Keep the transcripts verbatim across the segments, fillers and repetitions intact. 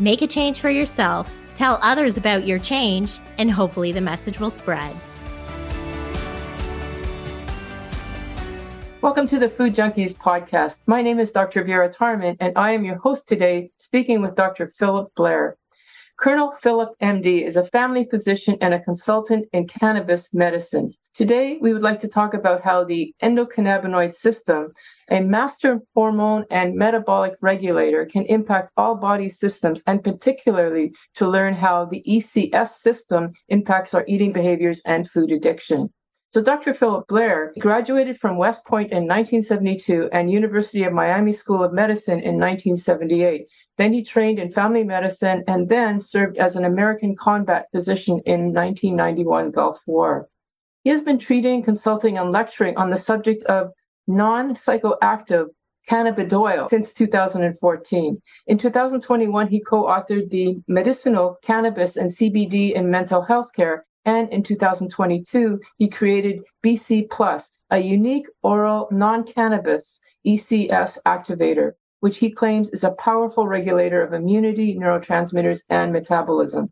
make a change for yourself, tell others about your change, and hopefully the message will spread. Welcome to the Food Junkies podcast. My name is Doctor Vera Tarman, and I am your host today, speaking with Doctor Philip Blair. Colonel Philip M D is a family physician and a consultant in cannabis medicine. Today, we would like to talk about how the endocannabinoid system, a master hormone and metabolic regulator, can impact all body systems, and particularly to learn how the E C S system impacts our eating behaviors and food addiction. So Doctor Philip Blair graduated from West Point in nineteen seventy-two and University of Miami School of Medicine in nineteen seventy-eight. Then he trained in family medicine and then served as an American combat physician in nineteen ninety-one Gulf War. He has been treating, consulting, and lecturing on the subject of non-psychoactive cannabidiol since two thousand fourteen. In two thousand twenty-one, he co-authored the Medicinal Cannabis and C B D in Mental Health Care, and in two thousand twenty-two, he created B C Plus, a unique oral non-cannabis E C S activator, which he claims is a powerful regulator of immunity, neurotransmitters, and metabolism.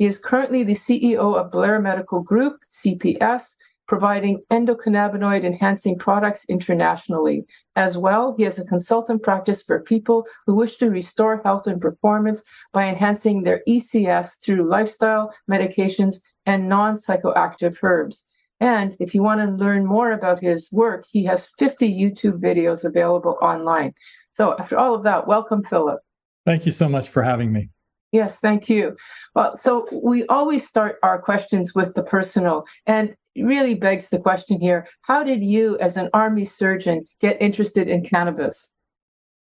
He is currently the C E O of Blair Medical Group, C P S, providing endocannabinoid-enhancing products internationally. As well, he has a consultant practice for people who wish to restore health and performance by enhancing their E C S through lifestyle, medications, and non-psychoactive herbs. And if you want to learn more about his work, he has fifty YouTube videos available online. So after all of that, welcome, Philip. Thank you so much for having me. Yes, thank you. Well, so we always start our questions with the personal, and it really begs the question here, how did you as an Army surgeon get interested in cannabis?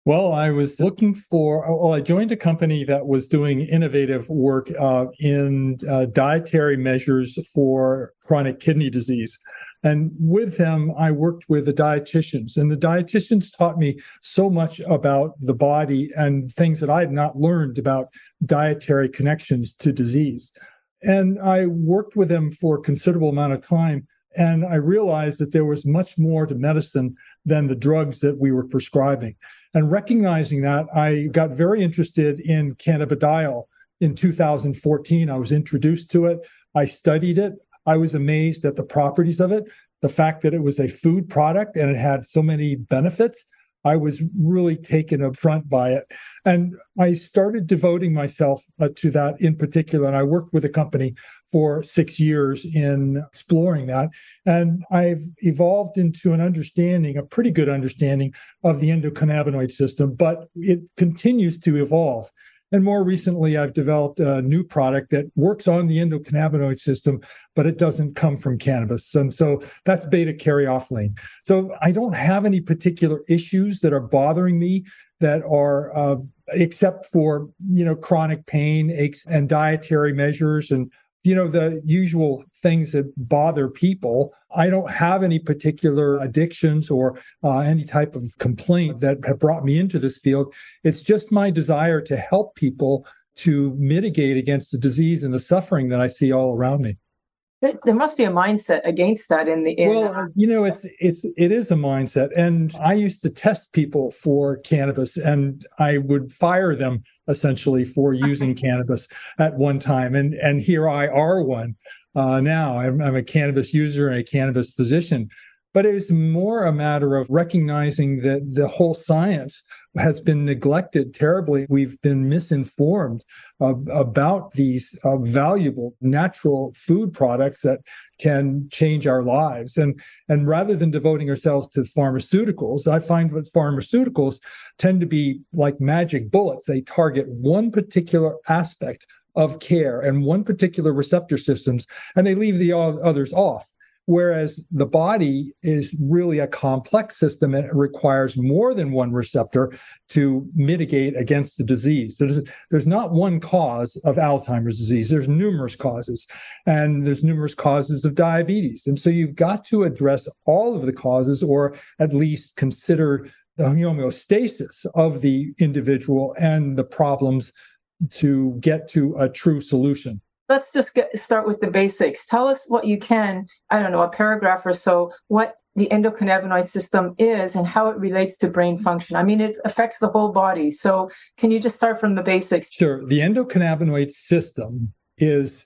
Well, I was looking for, well, I joined a company that was doing innovative work uh, in uh, dietary measures for chronic kidney disease. And with them, I worked with the dietitians, and the dietitians taught me so much about the body and things that I had not learned about dietary connections to disease. And I worked with them for a considerable amount of time, and I realized that there was much more to medicine than the drugs that we were prescribing. And recognizing that, I got very interested in cannabidiol in two thousand fourteen. I was introduced to it. I studied it. I was amazed at the properties of it, the fact that it was a food product and it had so many benefits. I was really taken aback by it. And I started devoting myself uh, to that in particular. And I worked with a company for six years in exploring that. And I've evolved into an understanding, a pretty good understanding of the endocannabinoid system, but it continues to evolve. And more recently, I've developed a new product that works on the endocannabinoid system, but it doesn't come from cannabis. And so that's beta-caryophyllene. So I don't have any particular issues that are bothering me that are, uh, except for, you know, chronic pain, aches, and dietary measures and, you know, the usual things that bother people. I don't have any particular addictions or uh, any type of complaint that have brought me into this field. It's just my desire to help people to mitigate against the disease and the suffering that I see all around me. There must be a mindset against that in the end. Well, you know, it's it's it is a mindset. And I used to test people for cannabis, and I would fire them essentially for using cannabis at one time. And and here I are one uh, now. I'm, I'm a cannabis user and a cannabis physician. But it is more a matter of recognizing that the whole science has been neglected terribly. We've been misinformed uh, about these uh, valuable natural food products that can change our lives. And, and rather than devoting ourselves to pharmaceuticals, I find that pharmaceuticals tend to be like magic bullets. They target one particular aspect of care and one particular receptor systems, and they leave the others off. Whereas the body is really a complex system, and it requires more than one receptor to mitigate against the disease. So there's, there's not one cause of Alzheimer's disease. There's numerous causes, and there's numerous causes of diabetes. And so you've got to address all of the causes, or at least consider the homeostasis of the individual and the problems to get to a true solution. Let's just get, start with the basics. Tell us what you can, I don't know, a paragraph or so, what the endocannabinoid system is and how it relates to brain function. I mean, it affects the whole body. So can you just start from the basics? Sure. The endocannabinoid system is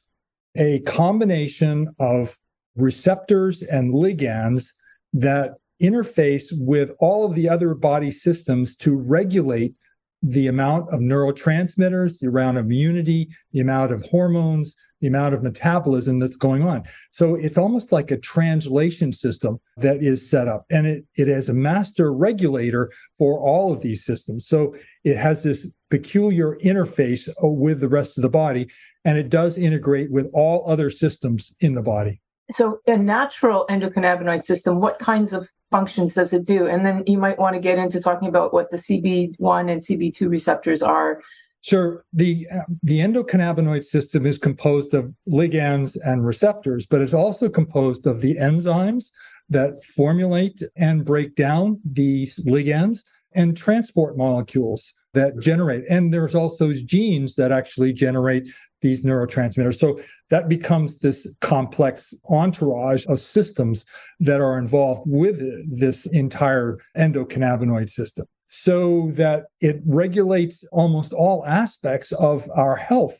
a combination of receptors and ligands that interface with all of the other body systems to regulate the amount of neurotransmitters, the amount of immunity, the amount of hormones, the amount of metabolism that's going on. So it's almost like a translation system that is set up, and it, it has a master regulator for all of these systems. So it has this peculiar interface with the rest of the body, and it does integrate with all other systems in the body. So a natural endocannabinoid system, what kinds of functions does it do? And then you might want to get into talking about what the C B one and C B two receptors are. Sure. The, the endocannabinoid system is composed of ligands and receptors, but it's also composed of the enzymes that formulate and break down these ligands and transport molecules that generate. And there's also genes that actually generate these neurotransmitters. So that becomes this complex entourage of systems that are involved with this entire endocannabinoid system, so that it regulates almost all aspects of our health.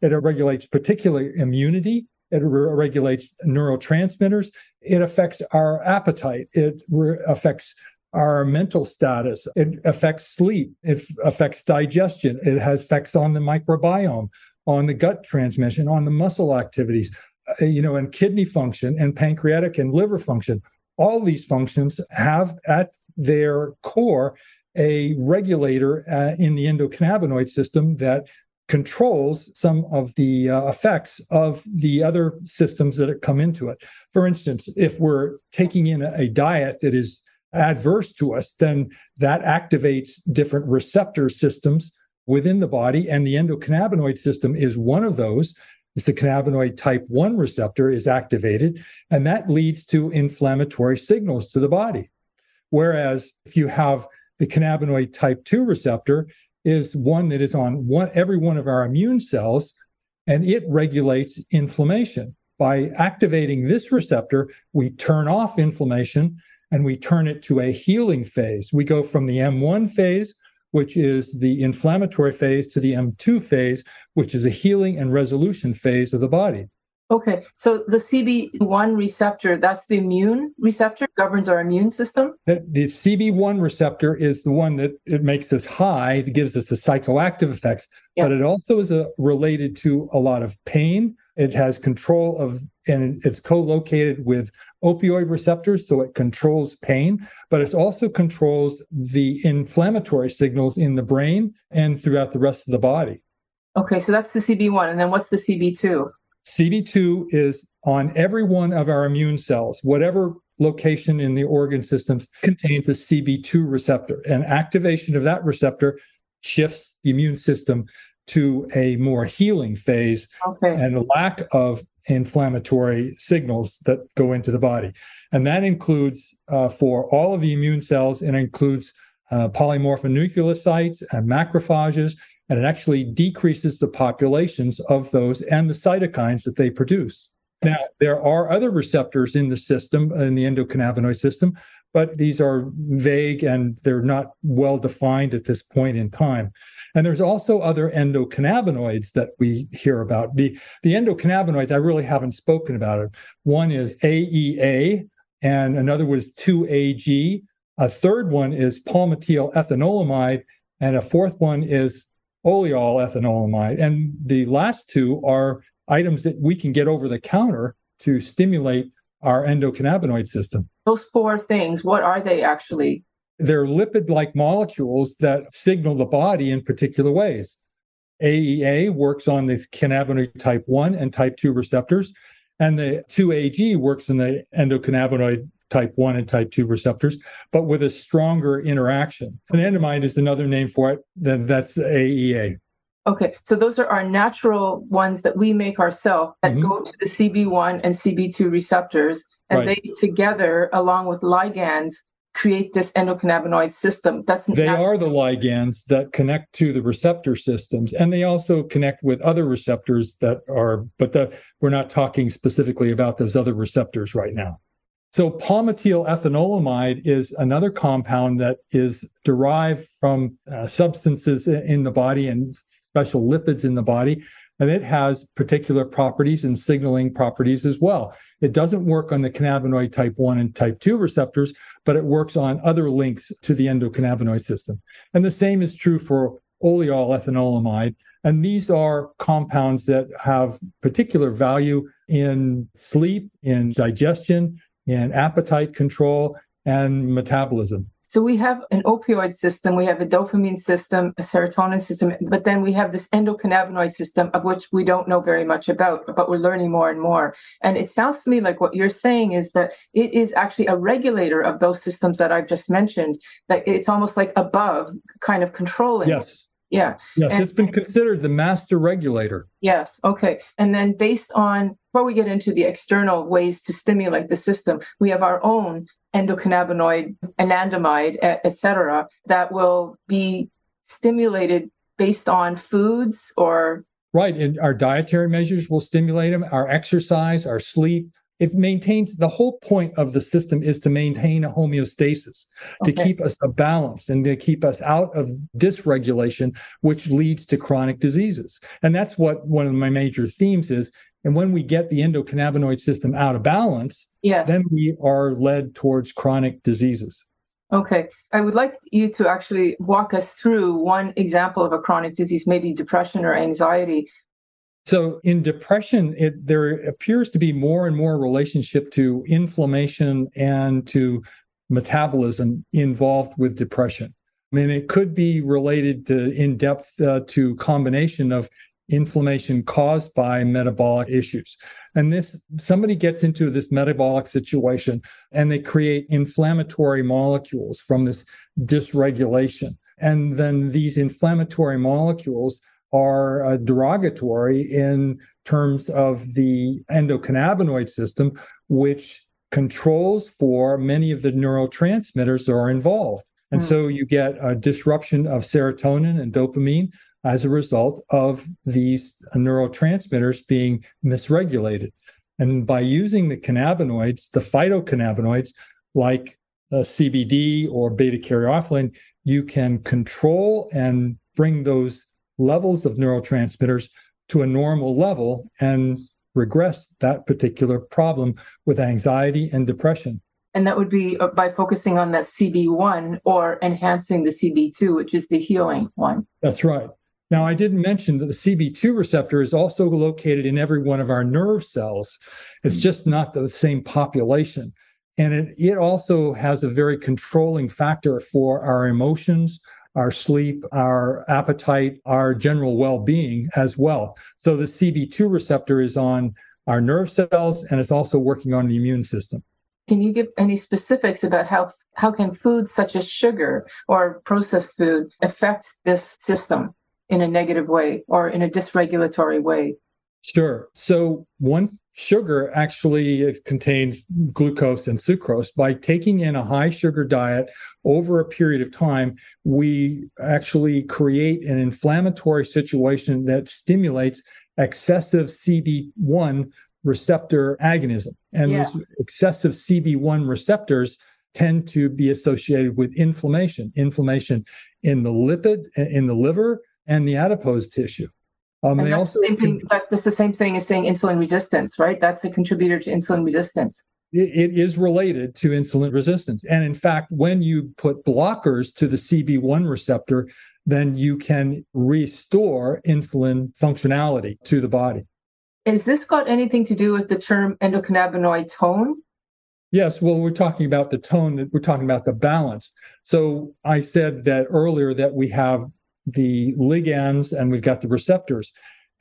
It regulates particularly immunity. It re- regulates neurotransmitters. It affects our appetite. It re- affects our mental status. It affects sleep. It affects digestion. It has effects on the microbiome, on the gut transmission, on the muscle activities, you know, and kidney function and pancreatic and liver function. All these functions have at their core a regulator uh, in the endocannabinoid system that controls some of the uh, effects of the other systems that come into it. For instance, if we're taking in a, a diet that is adverse to us, then that activates different receptor systems within the body, and the endocannabinoid system is one of those. It's the cannabinoid type one receptor is activated, and that leads to inflammatory signals to the body. Whereas if you have the cannabinoid type two receptor, is one that is on one, every one of our immune cells, and it regulates inflammation. By activating this receptor, we turn off inflammation and we turn it to a healing phase. We go from the M one phase, which is the inflammatory phase, to the M two phase, which is a healing and resolution phase of the body. Okay, so the C B one receptor, that's the immune receptor, governs our immune system? The, the C B one receptor is the one that it makes us high, it gives us the psychoactive effects, yeah. But it also is a, related to a lot of pain. It has control of, and it's co-located with opioid receptors, so it controls pain, but it also controls the inflammatory signals in the brain and throughout the rest of the body. Okay, so that's the C B one. And then what's the C B two? C B two is on every one of our immune cells. Whatever location in the organ systems contains a C B two receptor, and activation of that receptor shifts the immune system to a more healing phase, okay, and a lack of inflammatory signals that go into the body. And that includes, uh, for all of the immune cells, it includes uh, polymorphonucleocytes and macrophages, and it actually decreases the populations of those and the cytokines that they produce. Now, there are other receptors in the system, in the endocannabinoid system, but these are vague and they're not well defined at this point in time. And there's also other endocannabinoids that we hear about. The, the endocannabinoids, I really haven't spoken about it. One is A E A, and another was two A G. A third one is palmitoyl ethanolamide, and a fourth one is oleoyl ethanolamide. And the last two are items that we can get over the counter to stimulate our endocannabinoid system. Those four things, what are they actually? They're lipid-like molecules that signal the body in particular ways. A E A works on the cannabinoid type one and type two receptors, And the two A G works in the endocannabinoid type one and type two receptors, but with a stronger interaction. Anandamide is another name for it, that's A E A. Okay, so those are our natural ones that we make ourselves that mm-hmm. go to the C B one and C B two receptors, and right. they together, along with ligands, create this endocannabinoid system. That's They not- are the ligands that connect to the receptor systems, and they also connect with other receptors that are, but the, we're not talking specifically about those other receptors right now. So palmitoyl ethanolamide is another compound that is derived from uh, substances in the body and special lipids in the body, and it has particular properties and signaling properties as well. It doesn't work on the cannabinoid type one and type two receptors, but it works on other links to the endocannabinoid system. And the same is true for oleoyl ethanolamide. And these are compounds that have particular value in sleep, in digestion, in appetite control, and metabolism. So we have an opioid system, we have a dopamine system, a serotonin system, but then we have this endocannabinoid system of which we don't know very much about, but we're learning more and more. And it sounds to me like what you're saying is that it is actually a regulator of those systems that I've just mentioned, that it's almost like above, kind of controlling. Yes. Yeah. Yes, and it's been considered the master regulator. Yes. Okay. And then based on, before we get into the external ways to stimulate the system, we have our own endocannabinoid, anandamide, et cetera, that will be stimulated based on foods or... Right. And our dietary measures will stimulate them, our exercise, our sleep. It maintains, the whole point of the system is to maintain a homeostasis, okay. to keep us a balance and to keep us out of dysregulation, which leads to chronic diseases. And that's what one of my major themes is. And when we get the endocannabinoid system out of balance, yes. then we are led towards chronic diseases. Okay. I would like you to actually walk us through one example of a chronic disease, maybe depression or anxiety. So in depression, it, there appears to be more and more relationship to inflammation and to metabolism involved with depression. I mean, it could be related to in-depth uh, to combination of inflammation caused by metabolic issues. And this, somebody gets into this metabolic situation and they create inflammatory molecules from this dysregulation. And then these inflammatory molecules are uh, derogatory in terms of the endocannabinoid system, which controls for many of the neurotransmitters that are involved. And mm. so you get a disruption of serotonin and dopamine as a result of these neurotransmitters being misregulated. And by using the cannabinoids, the phytocannabinoids, like uh, C B D or beta-caryophyllene, you can control and bring those levels of neurotransmitters to a normal level and regress that particular problem with anxiety and depression. And that would be by focusing on that C B one or enhancing the C B two, which is the healing one. That's right. Now, I didn't mention that the C B two receptor is also located in every one of our nerve cells. It's just not the same population. And it, it also has a very controlling factor for our emotions, our sleep, our appetite, our general well-being as well. So the C B two receptor is on our nerve cells, and it's also working on the immune system. Can you give any specifics about how how can foods such as sugar or processed food affect this system in a negative way or in a dysregulatory way? Sure. So one, sugar actually contains glucose and sucrose. By taking in a high sugar diet over a period of time, we actually create an inflammatory situation that stimulates excessive C B one receptor agonism. And yes. those excessive C B one receptors tend to be associated with inflammation, inflammation in the lipid, in the liver, and the adipose tissue. Um, and they that's, also, the same thing, that's the same thing as saying insulin resistance, right? That's a contributor to insulin resistance. It, it is related to insulin resistance. And in fact, when you put blockers to the C B one receptor, then you can restore insulin functionality to the body. Has this got anything to do with the term endocannabinoid tone? Yes, well, we're talking about the tone, we're talking about the balance. So I said that earlier that we have the ligands and we've got the receptors.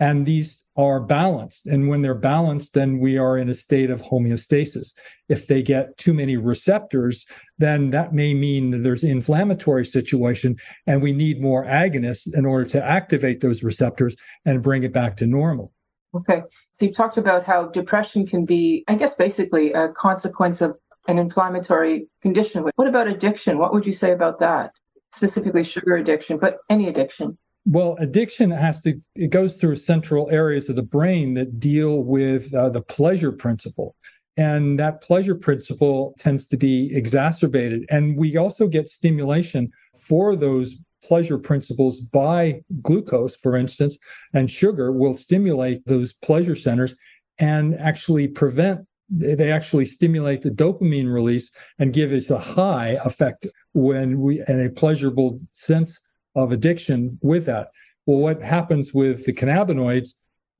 and these are balanced. And when they're balanced, then we are in a state of homeostasis. If they get too many receptors, then that may mean that there's an inflammatory situation, and we need more agonists in order to activate those receptors and bring it back to normal. Okay. So you talked about how depression can be, I guess, basically a consequence of an inflammatory condition. What about addiction? What would you say about that? Specifically sugar addiction, but any addiction? Well, addiction has to, it goes through central areas of the brain that deal with uh, the pleasure principle. And that pleasure principle tends to be exacerbated. And we also get stimulation for those pleasure principles by glucose, for instance, and sugar will stimulate those pleasure centers and actually prevent, they actually stimulate the dopamine release and give us a high effect when we, and a pleasurable sense of addiction with that. Well, what happens with the cannabinoids,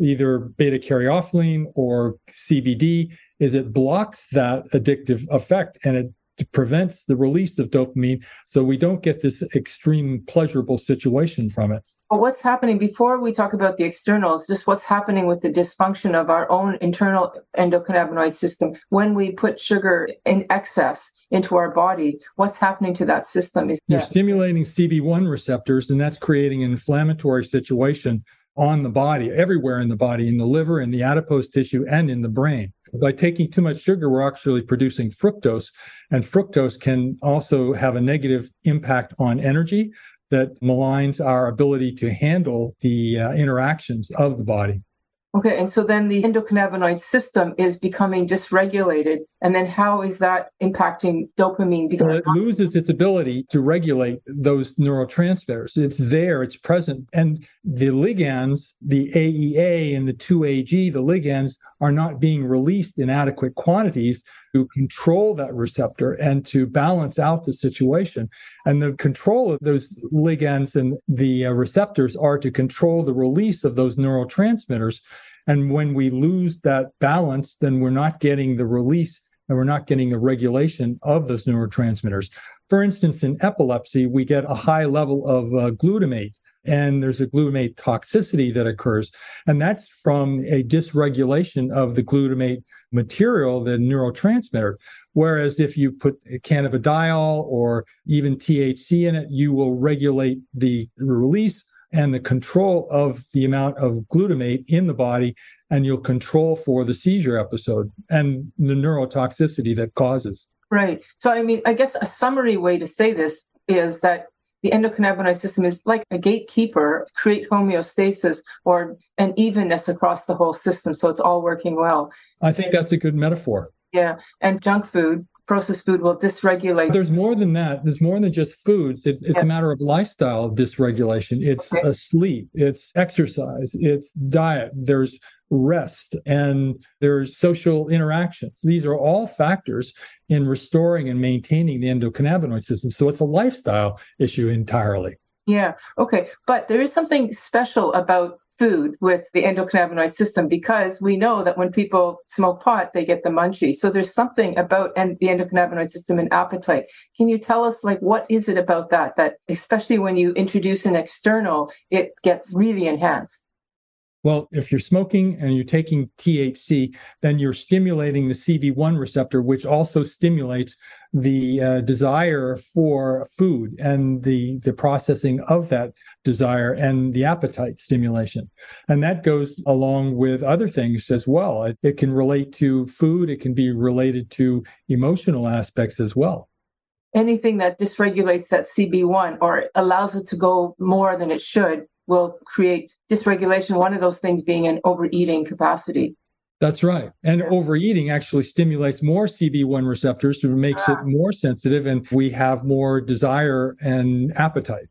either beta-caryophyllene or C B D, is it blocks that addictive effect and it prevents the release of dopamine, so we don't get this extreme pleasurable situation from it. Well, what's happening, before we talk about the externals, just what's happening with the dysfunction of our own internal endocannabinoid system when we put sugar in excess into our body, what's happening to that system? Is You're stimulating C B one receptors, and that's creating an inflammatory situation on the body, everywhere in the body, in the liver, in the adipose tissue, and in the brain. By taking too much sugar, we're actually producing fructose, and fructose can also have a negative impact on energy that maligns our ability to handle the uh, interactions of the body. Okay, and so then the endocannabinoid system is becoming dysregulated, and then how is that impacting dopamine? Because well, it loses its ability to regulate those neurotransmitters. It's there, it's present, and the ligands, the A E A and the two A G, the ligands are not being released in adequate quantities to control that receptor and to balance out the situation. And the control of those ligands and the receptors are to control the release of those neurotransmitters. And when we lose that balance, then we're not getting the release and we're not getting the regulation of those neurotransmitters. For instance, in epilepsy, we get a high level of uh, glutamate, and there's a glutamate toxicity that occurs. And that's from a dysregulation of the glutamate material, the neurotransmitter. Whereas if you put cannabidiol or even T H C in it, you will regulate the release and the control of the amount of glutamate in the body, and you'll control for the seizure episode and the neurotoxicity that causes. Right. So, I mean, I guess a summary way to say this is that the endocannabinoid system is like a gatekeeper, create homeostasis or an evenness across the whole system, so it's all working well. I think that's a good metaphor. Yeah, and junk food, processed food will dysregulate. There's more than that. There's more than just foods. It's, it's yeah. a matter of lifestyle dysregulation. It's okay. sleep. It's exercise. It's diet. There's rest, and there's social interactions. These are all factors in restoring and maintaining the endocannabinoid system. So it's a lifestyle issue entirely. Yeah. Okay. But there is something special about food with the endocannabinoid system, because we know that when people smoke pot, they get the munchies. So there's something about and the endocannabinoid system and appetite. Can you tell us, like, what is it about that, that especially when you introduce an external, it gets really enhanced? Well, if you're smoking and you're taking T H C, then you're stimulating the C B one receptor, which also stimulates the uh, desire for food and the, the processing of that desire and the appetite stimulation. And that goes along with other things as well. It, it can relate to food. It can be related to emotional aspects as well. Anything that dysregulates that C B one or allows it to go more than it should will create dysregulation, one of those things being an overeating capacity. That's right. And overeating actually stimulates more C B one receptors, which makes ah. it more sensitive, and we have more desire and appetite.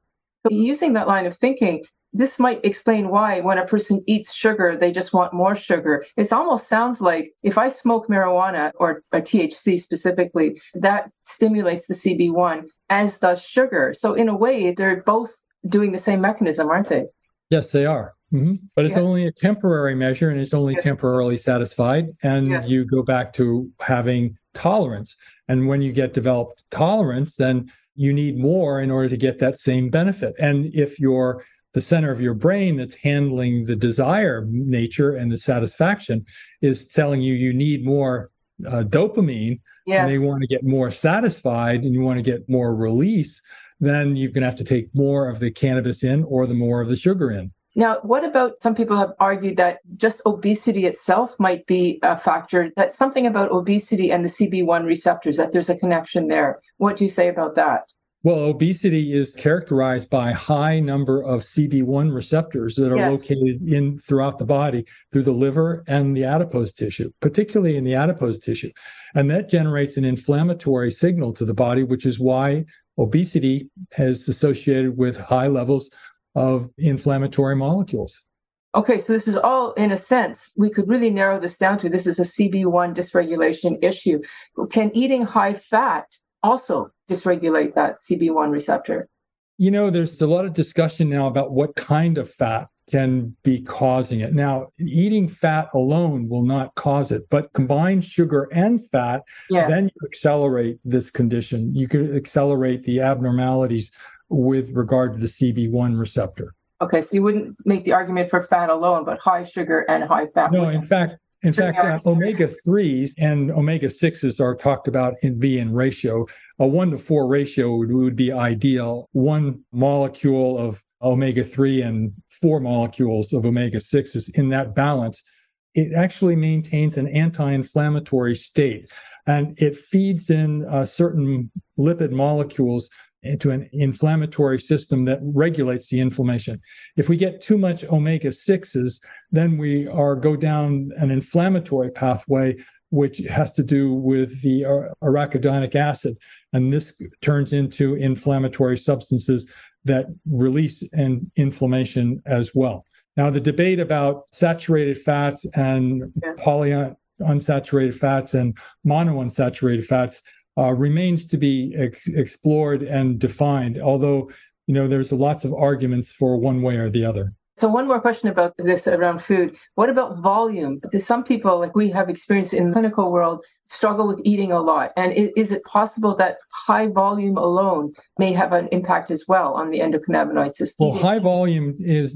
So using that line of thinking, this might explain why when a person eats sugar, they just want more sugar. It almost sounds like if I smoke marijuana or, or T H C specifically, that stimulates the C B one, as does sugar. So in a way, they're both doing the same mechanism, aren't they? Yes, they are. Mm-hmm. But it's yeah. only a temporary measure, and it's only yes. temporarily satisfied. And yes. you go back to having tolerance. And when you get developed tolerance, then you need more in order to get that same benefit. And if your the center of your brain that's handling the desire nature and the satisfaction is telling you you need more uh, dopamine, yes. and they want to get more satisfied and you want to get more release, then you're going to have to take more of the cannabis in or the more of the sugar in. Now, what about, some people have argued that just obesity itself might be a factor, that something about obesity and the C B one receptors, that there's a connection there. What do you say about that? Well, obesity is characterized by a high number of C B one receptors that are yes. located in throughout the body through the liver and the adipose tissue, particularly in the adipose tissue. And that generates an inflammatory signal to the body, which is why obesity is associated with high levels of inflammatory molecules. Okay, so this is all, in a sense, we could really narrow this down to this is a C B one dysregulation issue. Can eating high fat also dysregulate that C B one receptor? You know, there's a lot of discussion now about what kind of fat can be causing it. Now, eating fat alone will not cause it, but combine sugar and fat, yes. then you accelerate this condition. You can accelerate the abnormalities with regard to the C B one receptor. Okay, so you wouldn't make the argument for fat alone, but high sugar and high fat. No, in fact, In fact, uh, omega threes and omega sixes are talked about in B in ratio. A one to four ratio would, would be ideal. One molecule of omega three and four molecules of omega sixes, in that balance, it actually maintains an anti-inflammatory state. And it feeds in uh, certain lipid molecules into an inflammatory system that regulates the inflammation. If we get too much omega sixes, then we are go down an inflammatory pathway, which has to do with the arachidonic acid. And this turns into inflammatory substances that release an inflammation as well. Now, the debate about saturated fats and yeah. polyunsaturated fats and monounsaturated fats Uh, remains to be ex- explored and defined, although, you know, there's lots of arguments for one way or the other. So one more question about this around food. What about volume? Because some people, like we have experienced in the clinical world, struggle with eating a lot. And is, is it possible that high volume alone may have an impact as well on the endocannabinoid system? Well, high volume is,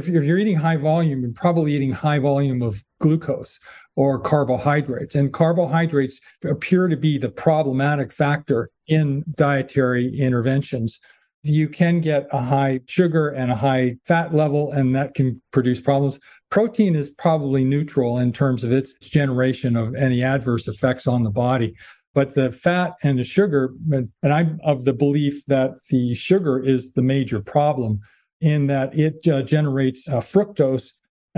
if you're eating high volume, you're probably eating high volume of glucose or carbohydrates. And carbohydrates appear to be the problematic factor in dietary interventions. You can get a high sugar and a high fat level, and that can produce problems. Protein is probably neutral in terms of its generation of any adverse effects on the body. But the fat and the sugar, and I'm of the belief that the sugar is the major problem, in that it uh, generates uh, fructose.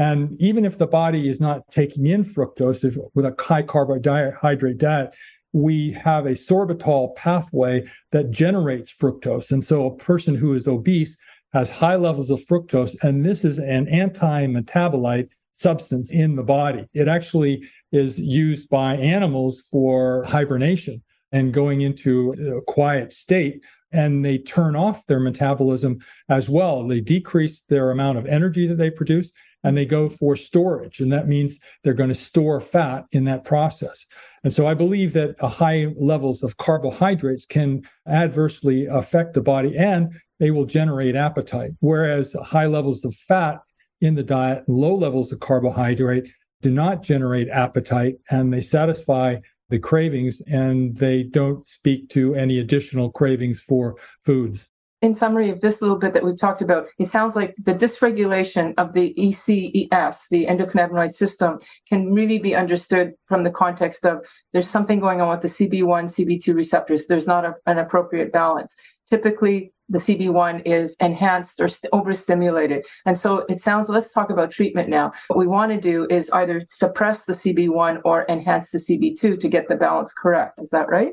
And even if the body is not taking in fructose, if, with a high carbohydrate diet, we have a sorbitol pathway that generates fructose. And so a person who is obese has high levels of fructose, and this is an anti-metabolite substance in the body. It actually is used by animals for hibernation and going into a quiet state, and they turn off their metabolism as well. They decrease their amount of energy that they produce, and they go for storage. And that means they're going to store fat in that process. And so I believe that a high levels of carbohydrates can adversely affect the body, and they will generate appetite, whereas high levels of fat in the diet, low levels of carbohydrate do not generate appetite, and they satisfy the cravings, and they don't speak to any additional cravings for foods. In summary of this little bit that we've talked about, it sounds like the dysregulation of the E C E S, the endocannabinoid system, can really be understood from the context of there's something going on with the C B one, C B two receptors. There's not a, an appropriate balance. Typically, the C B one is enhanced or st- overstimulated. And so it sounds, let's talk about treatment now. What we want to do is either suppress the C B one or enhance the C B two to get the balance correct. Is that right?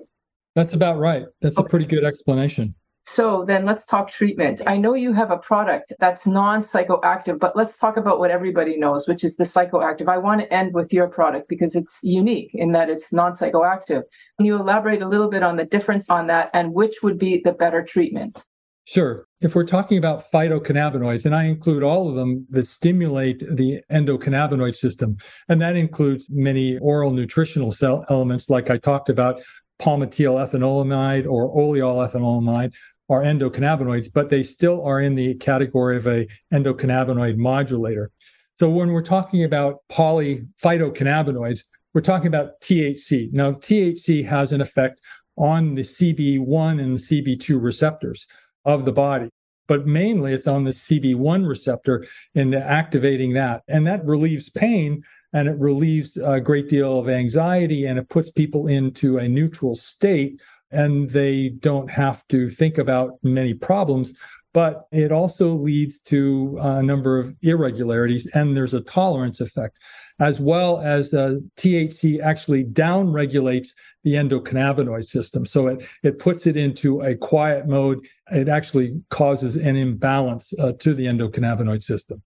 That's about right. That's okay. A pretty good explanation. So then let's talk treatment. I know you have a product that's non-psychoactive, but let's talk about what everybody knows, which is the psychoactive. I want to end with your product because it's unique in that it's non-psychoactive. Can you elaborate a little bit on the difference on that and which would be the better treatment? Sure. If we're talking about phytocannabinoids, and I include all of them that stimulate the endocannabinoid system, and that includes many oral nutritional cell elements like I talked about, palmitoyl ethanolamide or oleoyl ethanolamide, are endocannabinoids, but they still are in the category of an endocannabinoid modulator. So when we're talking about polyphytocannabinoids, we're talking about T H C. Now, T H C has an effect on the C B one and the C B two receptors of the body, but mainly it's on the C B one receptor and activating that. And that relieves pain, and it relieves a great deal of anxiety, and it puts people into a neutral state, and they don't have to think about many problems. But it also leads to a number of irregularities, and there's a tolerance effect, as well as uh, T H C actually downregulates the endocannabinoid system. So it, it puts it into a quiet mode. It actually causes an imbalance uh, to the endocannabinoid system.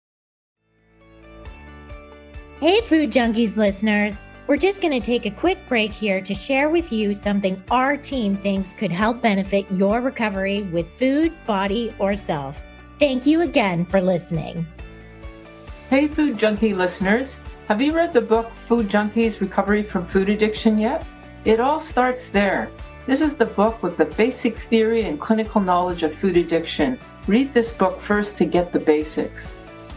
Hey, Food Junkies listeners. We're just going to take a quick break here to share with you something our team thinks could help benefit your recovery with food, body, or self. Thank you again for listening. Hey, Food Junkie listeners. Have you read the book, Food Junkies: Recovery from Food Addiction yet? It all starts there. This is the book with the basic theory and clinical knowledge of food addiction. Read this book first to get the basics.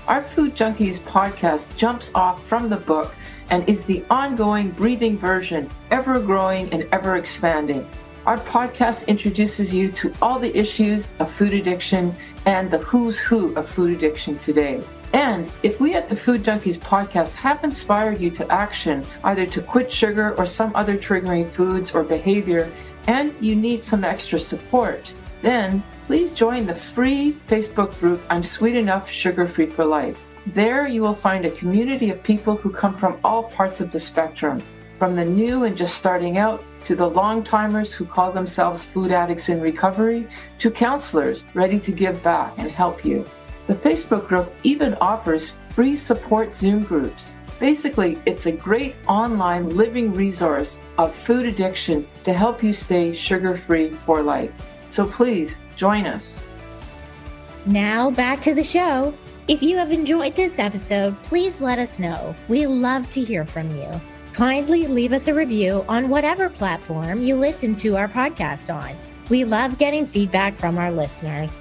Our Food Junkies podcast jumps off from the book and is the ongoing breathing version, ever growing and ever expanding. Our podcast introduces you to all the issues of food addiction and the who's who of food addiction today. And if we at the Food Junkies podcast have inspired you to action, either to quit sugar or some other triggering foods or behavior, and you need some extra support, then please join the free Facebook group, I'm Sweet Enough, Sugar Free for Life. There you will find a community of people who come from all parts of the spectrum, from the new and just starting out, to the long-timers who call themselves food addicts in recovery, to counselors ready to give back and help you. The Facebook group even offers free support Zoom groups. Basically, it's a great online living resource of food addiction to help you stay sugar-free for life. So please join us. Now back to the show. If you have enjoyed this episode, please let us know. We love to hear from you. Kindly leave us a review on whatever platform you listen to our podcast on. We love getting feedback from our listeners.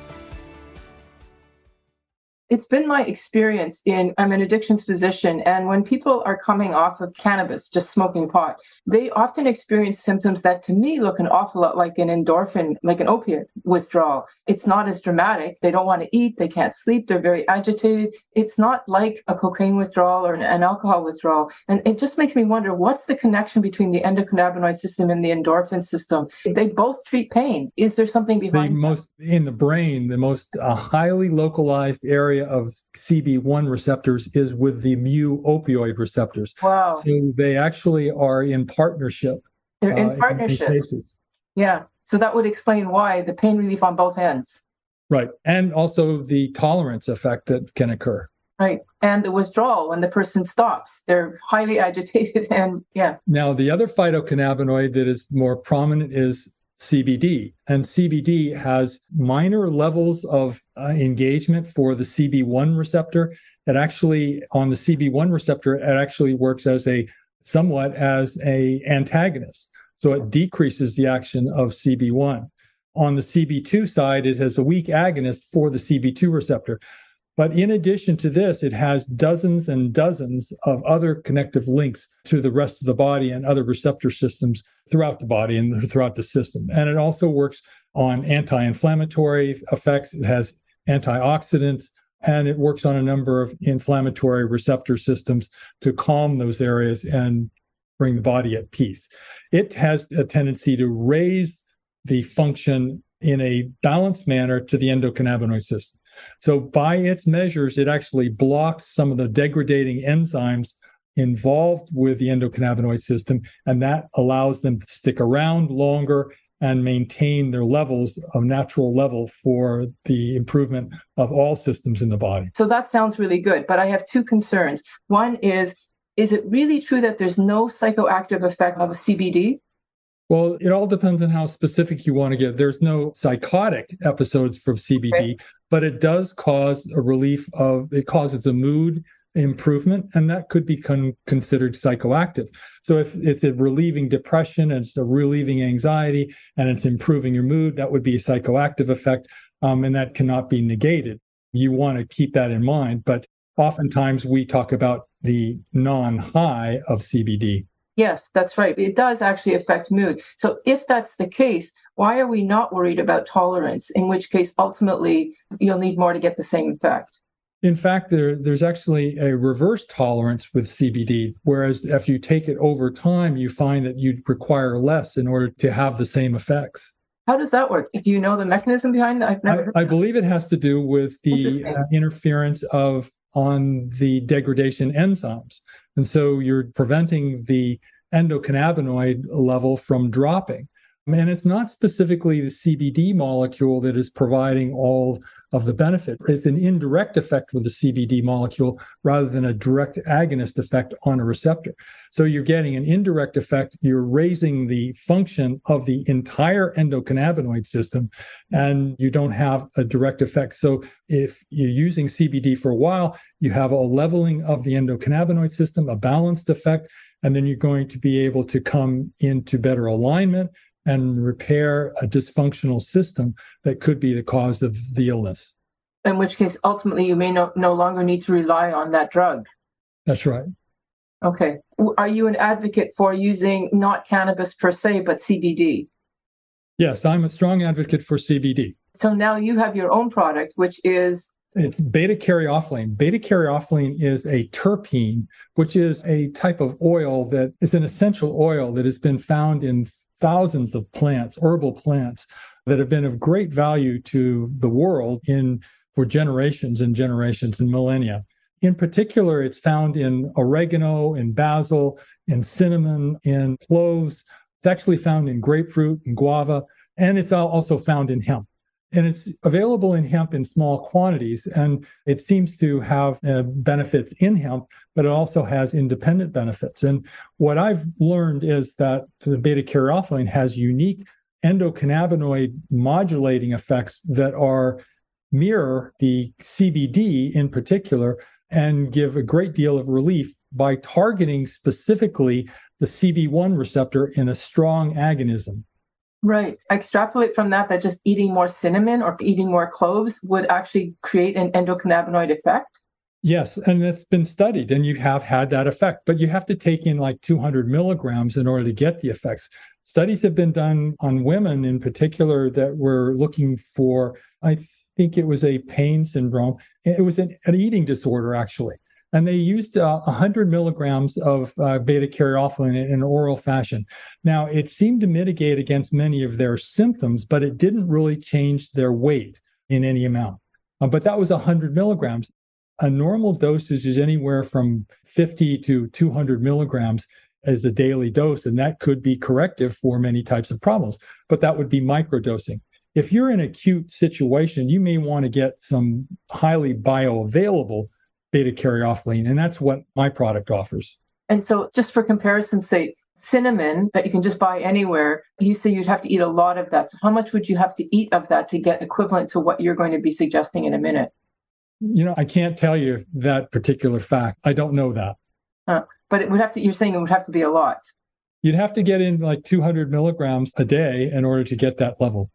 It's been my experience in, I'm an addictions physician, and when people are coming off of cannabis, just smoking pot, they often experience symptoms that to me look an awful lot like an endorphin, like an opiate withdrawal. It's not as dramatic. They don't want to eat. They can't sleep. They're very agitated. It's not like a cocaine withdrawal or an, an alcohol withdrawal. And it just makes me wonder, what's the connection between the endocannabinoid system and the endorphin system? They both treat pain. Is there something behind the most in the brain, the most uh, highly localized area of C B one receptors is with the mu opioid receptors. Wow. So they actually are in partnership. They're in uh, partnership. In yeah. So that would explain why the pain relief on both ends. Right. And also the tolerance effect that can occur. Right. And the withdrawal when the person stops. They're highly agitated and yeah. Now, the other phytocannabinoid that is more prominent is C B D, and C B D has minor levels of uh, engagement for the C B one receptor. It actually, on the C B one receptor, it actually works as a somewhat as a antagonist. So it decreases the action of C B one. On the C B two side, it has a weak agonist for the C B two receptor. But in addition to this, it has dozens and dozens of other connective links to the rest of the body and other receptor systems throughout the body and throughout the system. And it also works on anti-inflammatory effects. It has antioxidants, and it works on a number of inflammatory receptor systems to calm those areas and bring the body at peace. It has a tendency to raise the function in a balanced manner to the endocannabinoid system. So by its measures, it actually blocks some of the degrading enzymes involved with the endocannabinoid system, and that allows them to stick around longer and maintain their levels of natural level for the improvement of all systems in the body. So that sounds really good, but I have two concerns. One is, is it really true that there's no psychoactive effect of C B D? Well, it all depends on how specific you want to get. There's no psychotic episodes from C B D, right. But it does cause a relief of, it causes a mood, improvement, and that could be con- considered psychoactive. So if it's a relieving depression and it's a relieving anxiety and it's improving your mood, that would be a psychoactive effect, um, and that cannot be negated. You want to keep that in mind, but oftentimes we talk about the non-high of C B D. Yes, that's right. It does actually affect mood. So if that's the case, why are we not worried about tolerance? In which case, ultimately, you'll need more to get the same effect. In fact, there, there's actually a reverse tolerance with C B D, whereas if you take it over time, you find that you require less in order to have the same effects. How does that work? Do you know the mechanism behind that? I've never I, heard I believe it has to do with the uh, interference of on the degradation enzymes. And so you're preventing the endocannabinoid level from dropping. And it's not specifically the C B D molecule that is providing all of the benefit. It's an indirect effect with the C B D molecule rather than a direct agonist effect on a receptor. So you're getting an indirect effect. You're raising the function of the entire endocannabinoid system, and you don't have a direct effect. So if you're using C B D for a while, you have a leveling of the endocannabinoid system, a balanced effect, and then you're going to be able to come into better alignment and repair a dysfunctional system that could be the cause of the illness. In which case, ultimately, you may no, no longer need to rely on that drug. That's right. Okay. Are you an advocate for using not cannabis per se, but C B D? Yes, I'm a strong advocate for C B D. So now you have your own product, which is... It's beta-caryophyllene. Beta-caryophyllene is a terpene, which is a type of oil that is an essential oil that has been found in thousands of plants, herbal plants, that have been of great value to the world in for generations and generations and millennia. In particular, it's found in oregano, in basil, in cinnamon, in cloves. It's actually found in grapefruit and guava, and it's also found in hemp. And it's available in hemp in small quantities, and it seems to have uh, benefits in hemp, but it also has independent benefits. And what I've learned is that the beta-caryophyllene has unique endocannabinoid modulating effects that are mirror the C B D in particular and give a great deal of relief by targeting specifically the C B one receptor in a strong agonism. Right. Extrapolate from that that just eating more cinnamon or eating more cloves would actually create an endocannabinoid effect? Yes, and it's been studied, and you have had that effect, but you have to take in like two hundred milligrams in order to get the effects. Studies have been done on women in particular that were looking for, I think it was a pain syndrome. It was an, an eating disorder, actually. And they used uh, one hundred milligrams of uh, beta-caryophyllene in an oral fashion. Now, it seemed to mitigate against many of their symptoms, but it didn't really change their weight in any amount. Uh, but that was one hundred milligrams. A normal dosage is anywhere from fifty to two hundred milligrams as a daily dose, and that could be corrective for many types of problems. But that would be microdosing. If you're in an acute situation, you may want to get some highly bioavailable beta-caryophyllene, and that's what my product offers. And so just for comparison's sake, cinnamon that you can just buy anywhere, you say you'd have to eat a lot of that. So how much would you have to eat of that to get equivalent to what you're going to be suggesting in a minute? You know, I can't tell you that particular fact. I don't know that. Uh, but it would have to, you're saying it would have to be a lot. You'd have to get in like two hundred milligrams a day in order to get that level.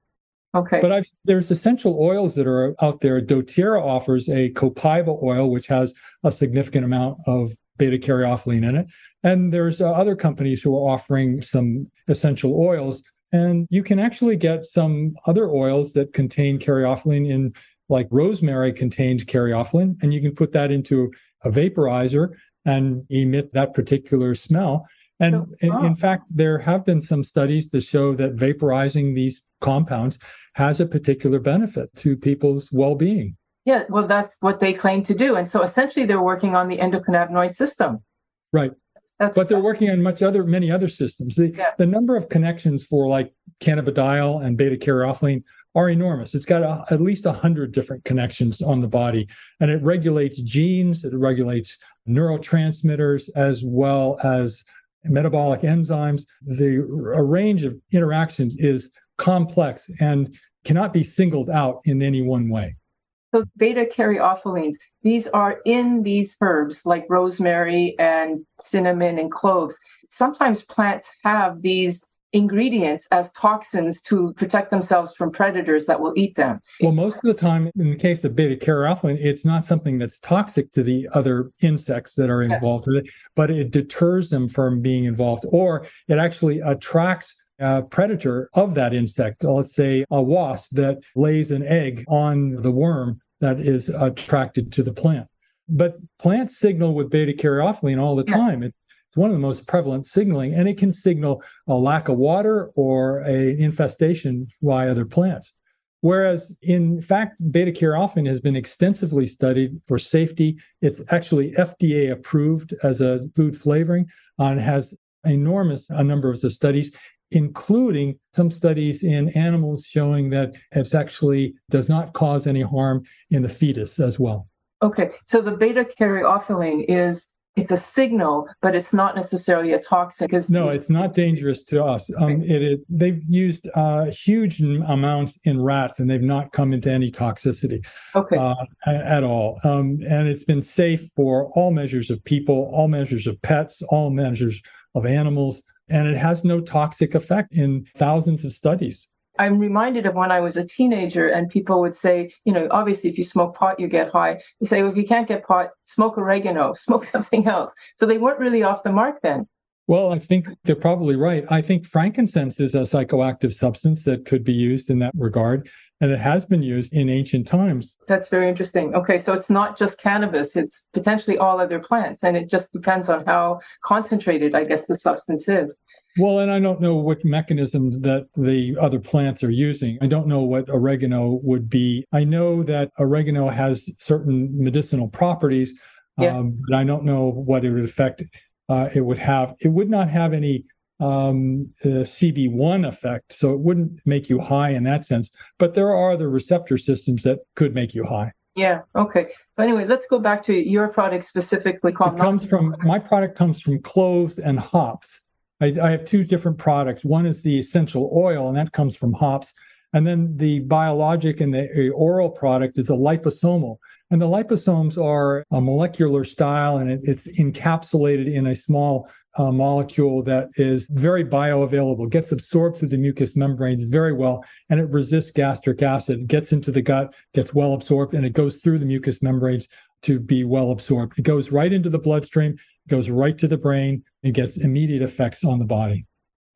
Okay. But I've, there's essential oils that are out there. doTERRA offers a copaiba oil, which has a significant amount of beta-caryophyllene in it. And there's uh, other companies who are offering some essential oils. And you can actually get some other oils that contain caryophyllene in, like rosemary contains caryophyllene. And you can put that into a vaporizer and emit that particular smell. And so, in, oh. in fact, there have been some studies to show that vaporizing these compounds has a particular benefit to people's well-being. Yeah, well, that's what they claim to do. And so essentially they're working on the endocannabinoid system. Right. That's, that's but they're working on much other, many other systems. The, yeah. the number of connections for like cannabidiol and beta-caryophyllene are enormous. It's got a, at least one hundred different connections on the body, and it regulates genes, it regulates neurotransmitters, as well as metabolic enzymes. The a range of interactions is complex and cannot be singled out in any one way. So beta-caryophyllene, these are in these herbs like rosemary and cinnamon and cloves. Sometimes plants have these ingredients as toxins to protect themselves from predators that will eat them. Well, most of the time, in the case of beta-caryophyllene, it's not something that's toxic to the other insects that are involved with it, but it deters them from being involved, or it actually attracts a predator of that insect. Let's say a wasp that lays an egg on the worm that is attracted to the plant. But plants signal with beta-caryophyllene all the time. It's It's one of the most prevalent signaling, and it can signal a lack of water or an infestation by other plants. Whereas, in fact, beta-caryophyllene has been extensively studied for safety. It's actually F D A approved as a food flavoring and has enormous a number of the studies, including some studies in animals showing that it actually does not cause any harm in the fetus as well. Okay, so the beta-caryophyllene is It's a signal, but it's not necessarily a toxic. It's no, it's not dangerous to us. Um, right. it, it, they've used uh, huge amounts in rats, and they've not come into any toxicity okay. uh, at all. Um, and it's been safe for all measures of people, all measures of pets, all measures of animals, and it has no toxic effect in thousands of studies. I'm reminded of when I was a teenager and people would say, you know, obviously if you smoke pot, you get high. You say, well, if you can't get pot, smoke oregano, smoke something else. So they weren't really off the mark then. Well, I think they're probably right. I think frankincense is a psychoactive substance that could be used in that regard, and it has been used in ancient times. That's very interesting. Okay, so it's not just cannabis, it's potentially all other plants, and it just depends on how concentrated, I guess, the substance is. Well, and I don't know what mechanism that the other plants are using. I don't know what oregano would be. I know that oregano has certain medicinal properties, yeah. um, but I don't know what it would affect. Uh, it would have. It would not have any um, uh, C B one effect, so it wouldn't make you high in that sense. But there are other receptor systems that could make you high. Yeah. Okay. But anyway, let's go back to your product specifically. It comes from my product comes from cloves and hops. I have two different products. One is the essential oil, and that comes from hops. And then the biologic and the oral product is a liposomal. And the liposomes are a molecular style, and it, it's encapsulated in a small uh, molecule that is very bioavailable, gets absorbed through the mucous membranes very well, and it resists gastric acid. It gets into the gut, gets well absorbed, and it goes through the mucous membranes to be well absorbed. It goes right into the bloodstream, goes right to the brain, and gets immediate effects on the body.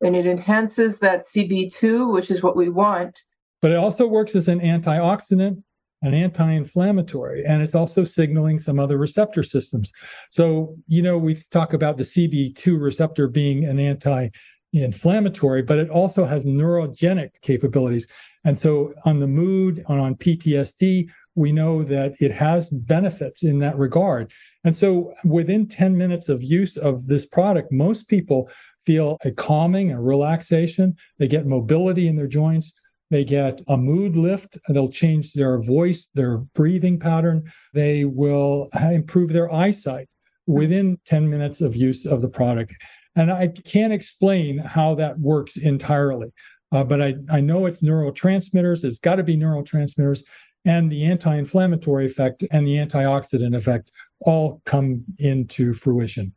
And it enhances that C B two, which is what we want. But it also works as an antioxidant, an anti-inflammatory, and it's also signaling some other receptor systems. So, you know, we talk about the C B two receptor being an anti-inflammatory, but it also has neurogenic capabilities. And so on the mood, on P T S D, we know that it has benefits in that regard. And so within ten minutes of use of this product, most people feel a calming, a relaxation. They get mobility in their joints. They get a mood lift. They'll change their voice, their breathing pattern. They will improve their eyesight within ten minutes of use of the product. And I can't explain how that works entirely, uh, but I, I know it's neurotransmitters. It's got to be neurotransmitters. And the anti-inflammatory effect and the antioxidant effect all come into fruition.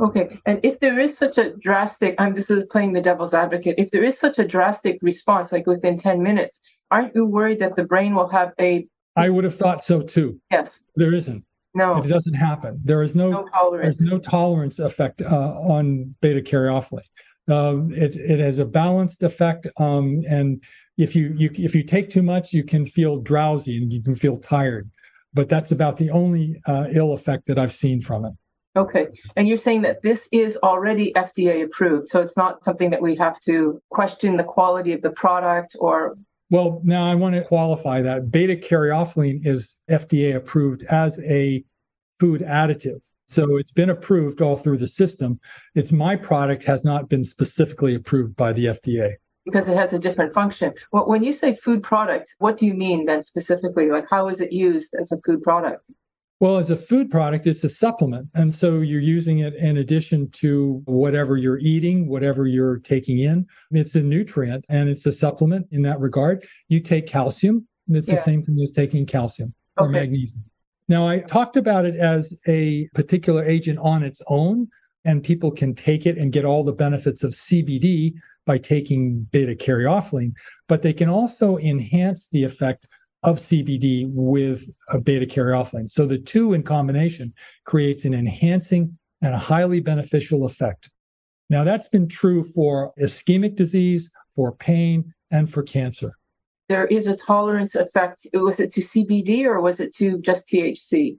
Okay. And if there is such a drastic, I'm this is playing the devil's advocate, if there is such a drastic response, like within ten minutes, aren't you worried that the brain will have a... I would have thought so too. Yes. There isn't. No. It doesn't happen. There is no, no tolerance. There's no tolerance effect uh, on beta-caryophyllene. Uh, it, it has a balanced effect, um, and if you, you if you take too much, you can feel drowsy and you can feel tired, but that's about the only uh, ill effect that I've seen from it. Okay, and you're saying that this is already F D A approved, so it's not something that we have to question the quality of the product or... Well, now I want to qualify that. Beta-caryophyllene is F D A approved as a food additive. So it's been approved all through the system. It's my product has not been specifically approved by the F D A. Because it has a different function. Well, when you say food product, what do you mean then specifically? Like how is it used as a food product? Well, as a food product, it's a supplement. And so you're using it in addition to whatever you're eating, whatever you're taking in. It's a nutrient and it's a supplement in that regard. You take calcium, and it's yeah. the same thing as taking calcium. or okay. magnesium. Now, I talked about it as a particular agent on its own, and people can take it and get all the benefits of C B D by taking beta-caryophyllene, but they can also enhance the effect of C B D with a beta-caryophyllene. So the two in combination creates an enhancing and a highly beneficial effect. Now, that's been true for ischemic disease, for pain, and for cancer. There is a tolerance effect. Was it to C B D or was it to just T H C?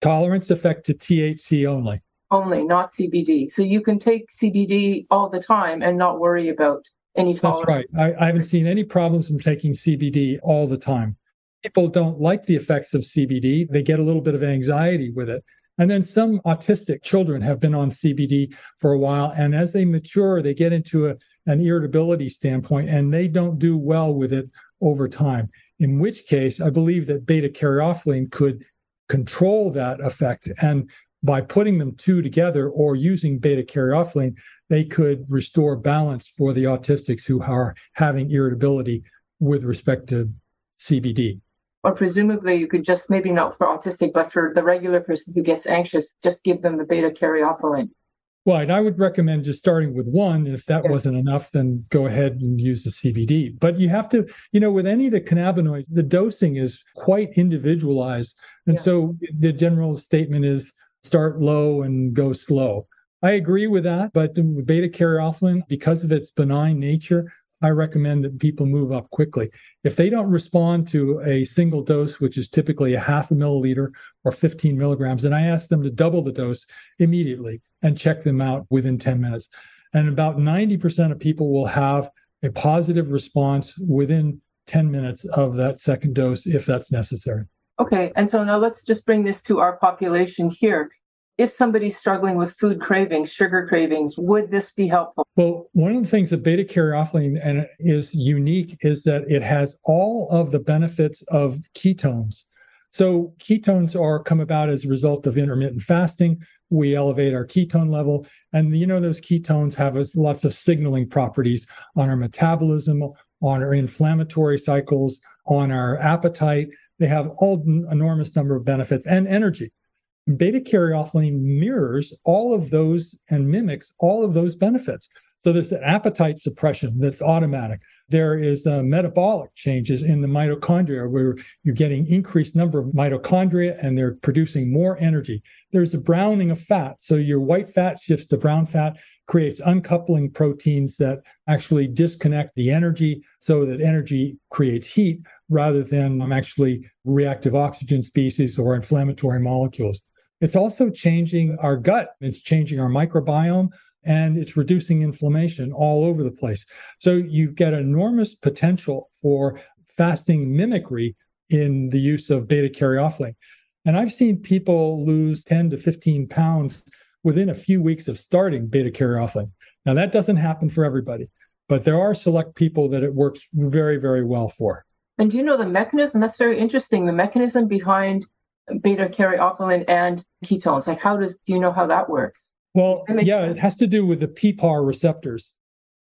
Tolerance effect to T H C only. Only, not C B D. So you can take C B D all the time and not worry about any tolerance. That's right. I, I haven't seen any problems from taking C B D all the time. People don't like the effects of C B D. They get a little bit of anxiety with it. And then some autistic children have been on C B D for a while, and as they mature, they get into a, an irritability standpoint, and they don't do well with it over time, in which case I believe that beta-caryophyllene could control that effect. And by putting them two together or using beta-caryophyllene, they could restore balance for the autistics who are having irritability with respect to C B D. Or presumably you could just, maybe not for autistic, but for the regular person who gets anxious, just give them the beta-caryophyllene. Well, and I would recommend just starting with one. If that yeah. wasn't enough, then go ahead and use the C B D. But you have to, you know, with any of the cannabinoids, the dosing is quite individualized. And yeah. so the general statement is start low and go slow. I agree with that, but beta-caryophyllene, because of its benign nature, I recommend that people move up quickly. If they don't respond to a single dose, which is typically a half a milliliter or fifteen milligrams, then I ask them to double the dose immediately and check them out within ten minutes. And about ninety percent of people will have a positive response within ten minutes of that second dose if that's necessary. Okay, and so now let's just bring this to our population here. If somebody's struggling with food cravings, sugar cravings, would this be helpful? Well, one of the things that beta-caryophyllene is unique is that it has all of the benefits of ketones. So ketones are come about as a result of intermittent fasting. We elevate our ketone level. And you know, those ketones have lots of signaling properties on our metabolism, on our inflammatory cycles, on our appetite. They have all an enormous number of benefits, and energy. Beta-caryophyllene mirrors all of those and mimics all of those benefits. So there's an appetite suppression that's automatic. There is uh, metabolic changes in the mitochondria where you're getting increased number of mitochondria and they're producing more energy. There's a browning of fat. So your white fat shifts to brown fat, creates uncoupling proteins that actually disconnect the energy so that energy creates heat rather than um, actually reactive oxygen species or inflammatory molecules. It's also changing our gut. It's changing our microbiome, and it's reducing inflammation all over the place. So you get enormous potential for fasting mimicry in the use of beta-caryophyllene. And I've seen people lose ten to fifteen pounds within a few weeks of starting beta-caryophyllene. Now, that doesn't happen for everybody, but there are select people that it works very, very well for. And do you know the mechanism? That's very interesting. The mechanism behind beta-caryophyllene and ketones. Like, how does, do you know how that works? Well, yeah, sense. It has to do with the P PAR receptors.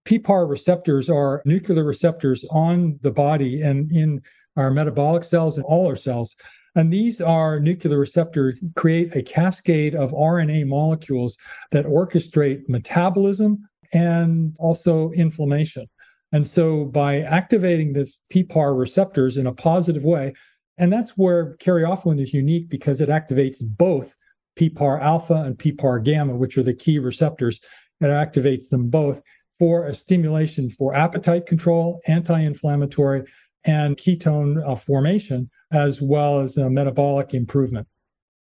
P PAR receptors are nuclear receptors on the body and in our metabolic cells and all our cells. And these are nuclear receptors create a cascade of R N A molecules that orchestrate metabolism and also inflammation. And so by activating the P PAR receptors in a positive way, and that's where caryophyllene is unique because it activates both P P A R alpha and P P A R gamma, which are the key receptors, and activates them both for a stimulation for appetite control, anti-inflammatory, and ketone uh, formation, as well as uh, metabolic improvement.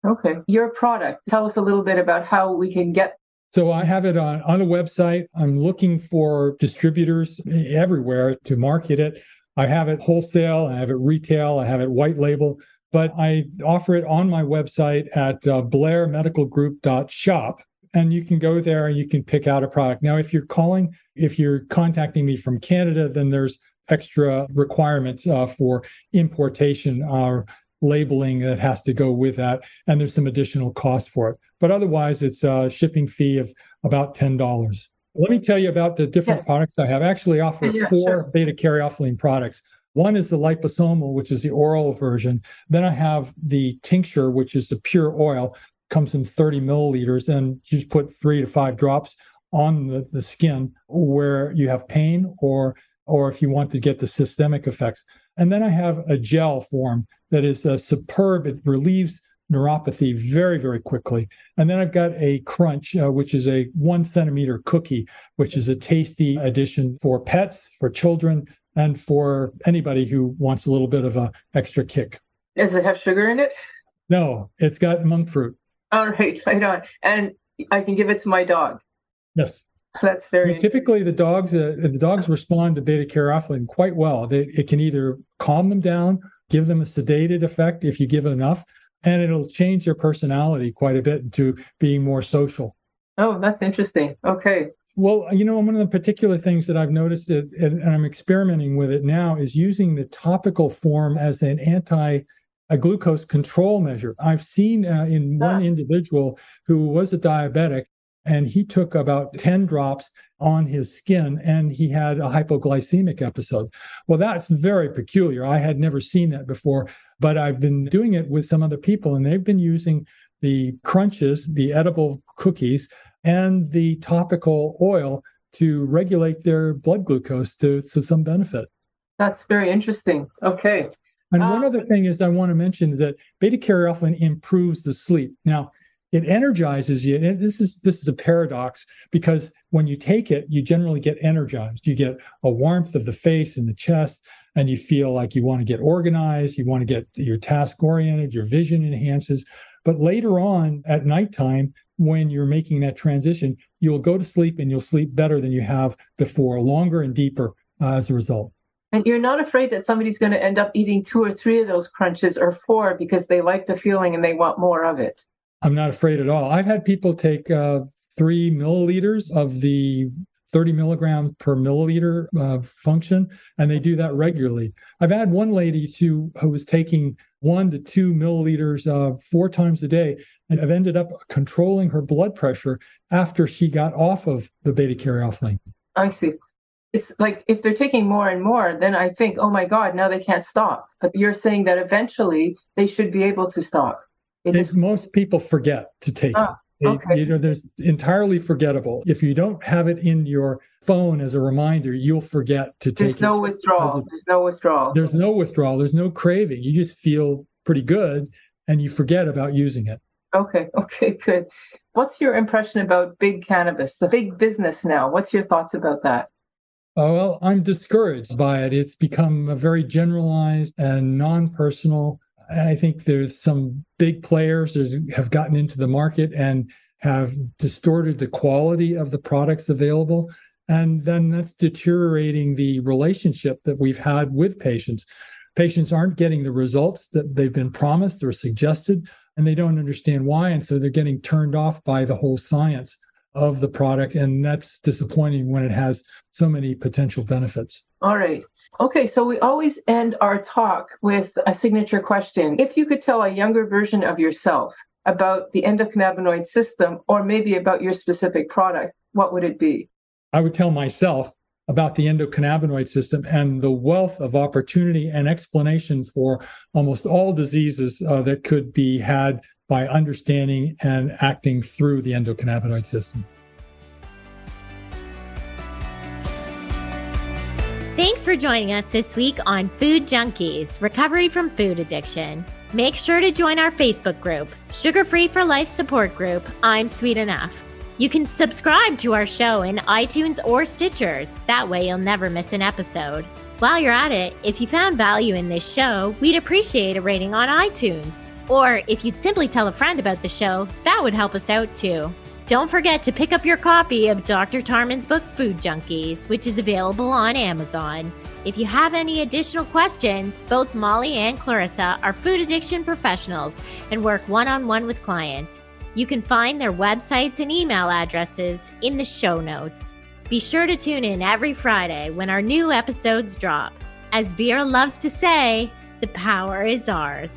Okay. Your product, tell us a little bit about how we can get. So I have it on, on the website. I'm looking for distributors everywhere to market it. I have it wholesale, I have it retail, I have it white label. But I offer it on my website at uh, blair medical group dot shop, and you can go there and you can pick out a product. Now, if you're calling, if you're contacting me from Canada, then there's extra requirements uh, for importation or uh, labeling that has to go with that, and there's some additional cost for it. But otherwise, it's a shipping fee of about ten dollars. Let me tell you about the different yes. products I have. I actually offer yeah, four sure. beta-caryophyllene products. One is the liposomal, which is the oral version. Then I have the tincture, which is the pure oil, comes in thirty milliliters, and you just put three to five drops on the, the skin where you have pain, or or if you want to get the systemic effects. And then I have a gel form that is uh, superb. It relieves neuropathy very, very quickly. And then I've got a crunch, uh, which is a one centimeter cookie, which is a tasty addition for pets, for children, and for anybody who wants a little bit of an extra kick. Does it have sugar in it? No, it's got monk fruit. All right, right on. And I can give it to my dog. Yes. That's very interesting. Typically, the dogs uh, the dogs respond to beta-caryophyllene quite well. They, it can either calm them down, give them a sedated effect if you give it enough, and it'll change their personality quite a bit to being more social. Oh, that's interesting. Okay. Well, you know, one of the particular things that I've noticed, it, and I'm experimenting with it now, is using the topical form as an anti a glucose control measure. I've seen uh, in one ah. individual who was a diabetic, and he took about ten drops on his skin, and he had a hypoglycemic episode. Well, that's very peculiar. I had never seen that before, but I've been doing it with some other people, and they've been using the crunches, the edible cookies, and the topical oil to regulate their blood glucose to, to some benefit. That's very interesting. Okay. And um, one other thing is I want to mention is that beta-caryophyllene improves the sleep. Now, it energizes you. And this is this is a paradox, because when you take it, you generally get energized. You get a warmth of the face and the chest, and you feel like you want to get organized, you want to get your task oriented, your vision enhances. But later on at nighttime, when you're making that transition, you'll go to sleep, and you'll sleep better than you have before, longer and deeper uh, as a result. And you're not afraid that somebody's going to end up eating two or three of those crunches, or four, because they like the feeling and they want more of it. I'm not afraid at all. I've had people take uh, three milliliters of the thirty milligram per milliliter uh, function, and they do that regularly. I've had one lady who, who was taking one to two milliliters uh, four times a day, and I've ended up controlling her blood pressure after she got off of the beta-caryophyllene. I see. It's like if they're taking more and more, then I think, oh my God, now they can't stop. But you're saying that eventually they should be able to stop. It is- most people forget to take ah, it. Okay. It, you know, there's entirely forgettable. If you don't have it in your phone as a reminder, you'll forget to take there's it. No withdrawal. There's no withdrawal. There's no withdrawal. There's no craving. You just feel pretty good, and you forget about using it. Okay. Okay, good. What's your impression about big cannabis, the big business now? What's your thoughts about that? Oh, well, I'm discouraged by it. It's become a very generalized and non-personal. I think there's some big players that have gotten into the market and have distorted the quality of the products available. And then that's deteriorating the relationship that we've had with patients. Patients aren't getting the results that they've been promised or suggested, and they don't understand why. And so they're getting turned off by the whole science of the product, and that's disappointing when it has so many potential benefits. All right. Okay, so we always end our talk with a signature question. If you could tell a younger version of yourself about the endocannabinoid system, or maybe about your specific product, what would it be? I would tell myself about the endocannabinoid system and the wealth of opportunity and explanation for almost all diseases uh, that could be had by understanding and acting through the endocannabinoid system. Thanks for joining us this week on Food Junkies, Recovery from Food Addiction. Make sure to join our Facebook group, Sugar Free for Life Support Group, I'm Sweet Enough. You can subscribe to our show in iTunes or Stitchers. That way you'll never miss an episode. While you're at it, if you found value in this show, we'd appreciate a rating on iTunes. Or if you'd simply tell a friend about the show, that would help us out too. Don't forget to pick up your copy of Doctor Tarman's book, Food Junkies, which is available on Amazon. If you have any additional questions, both Molly and Clarissa are food addiction professionals and work one-on-one with clients. You can find their websites and email addresses in the show notes. Be sure to tune in every Friday when our new episodes drop. As Vera loves to say, the power is ours.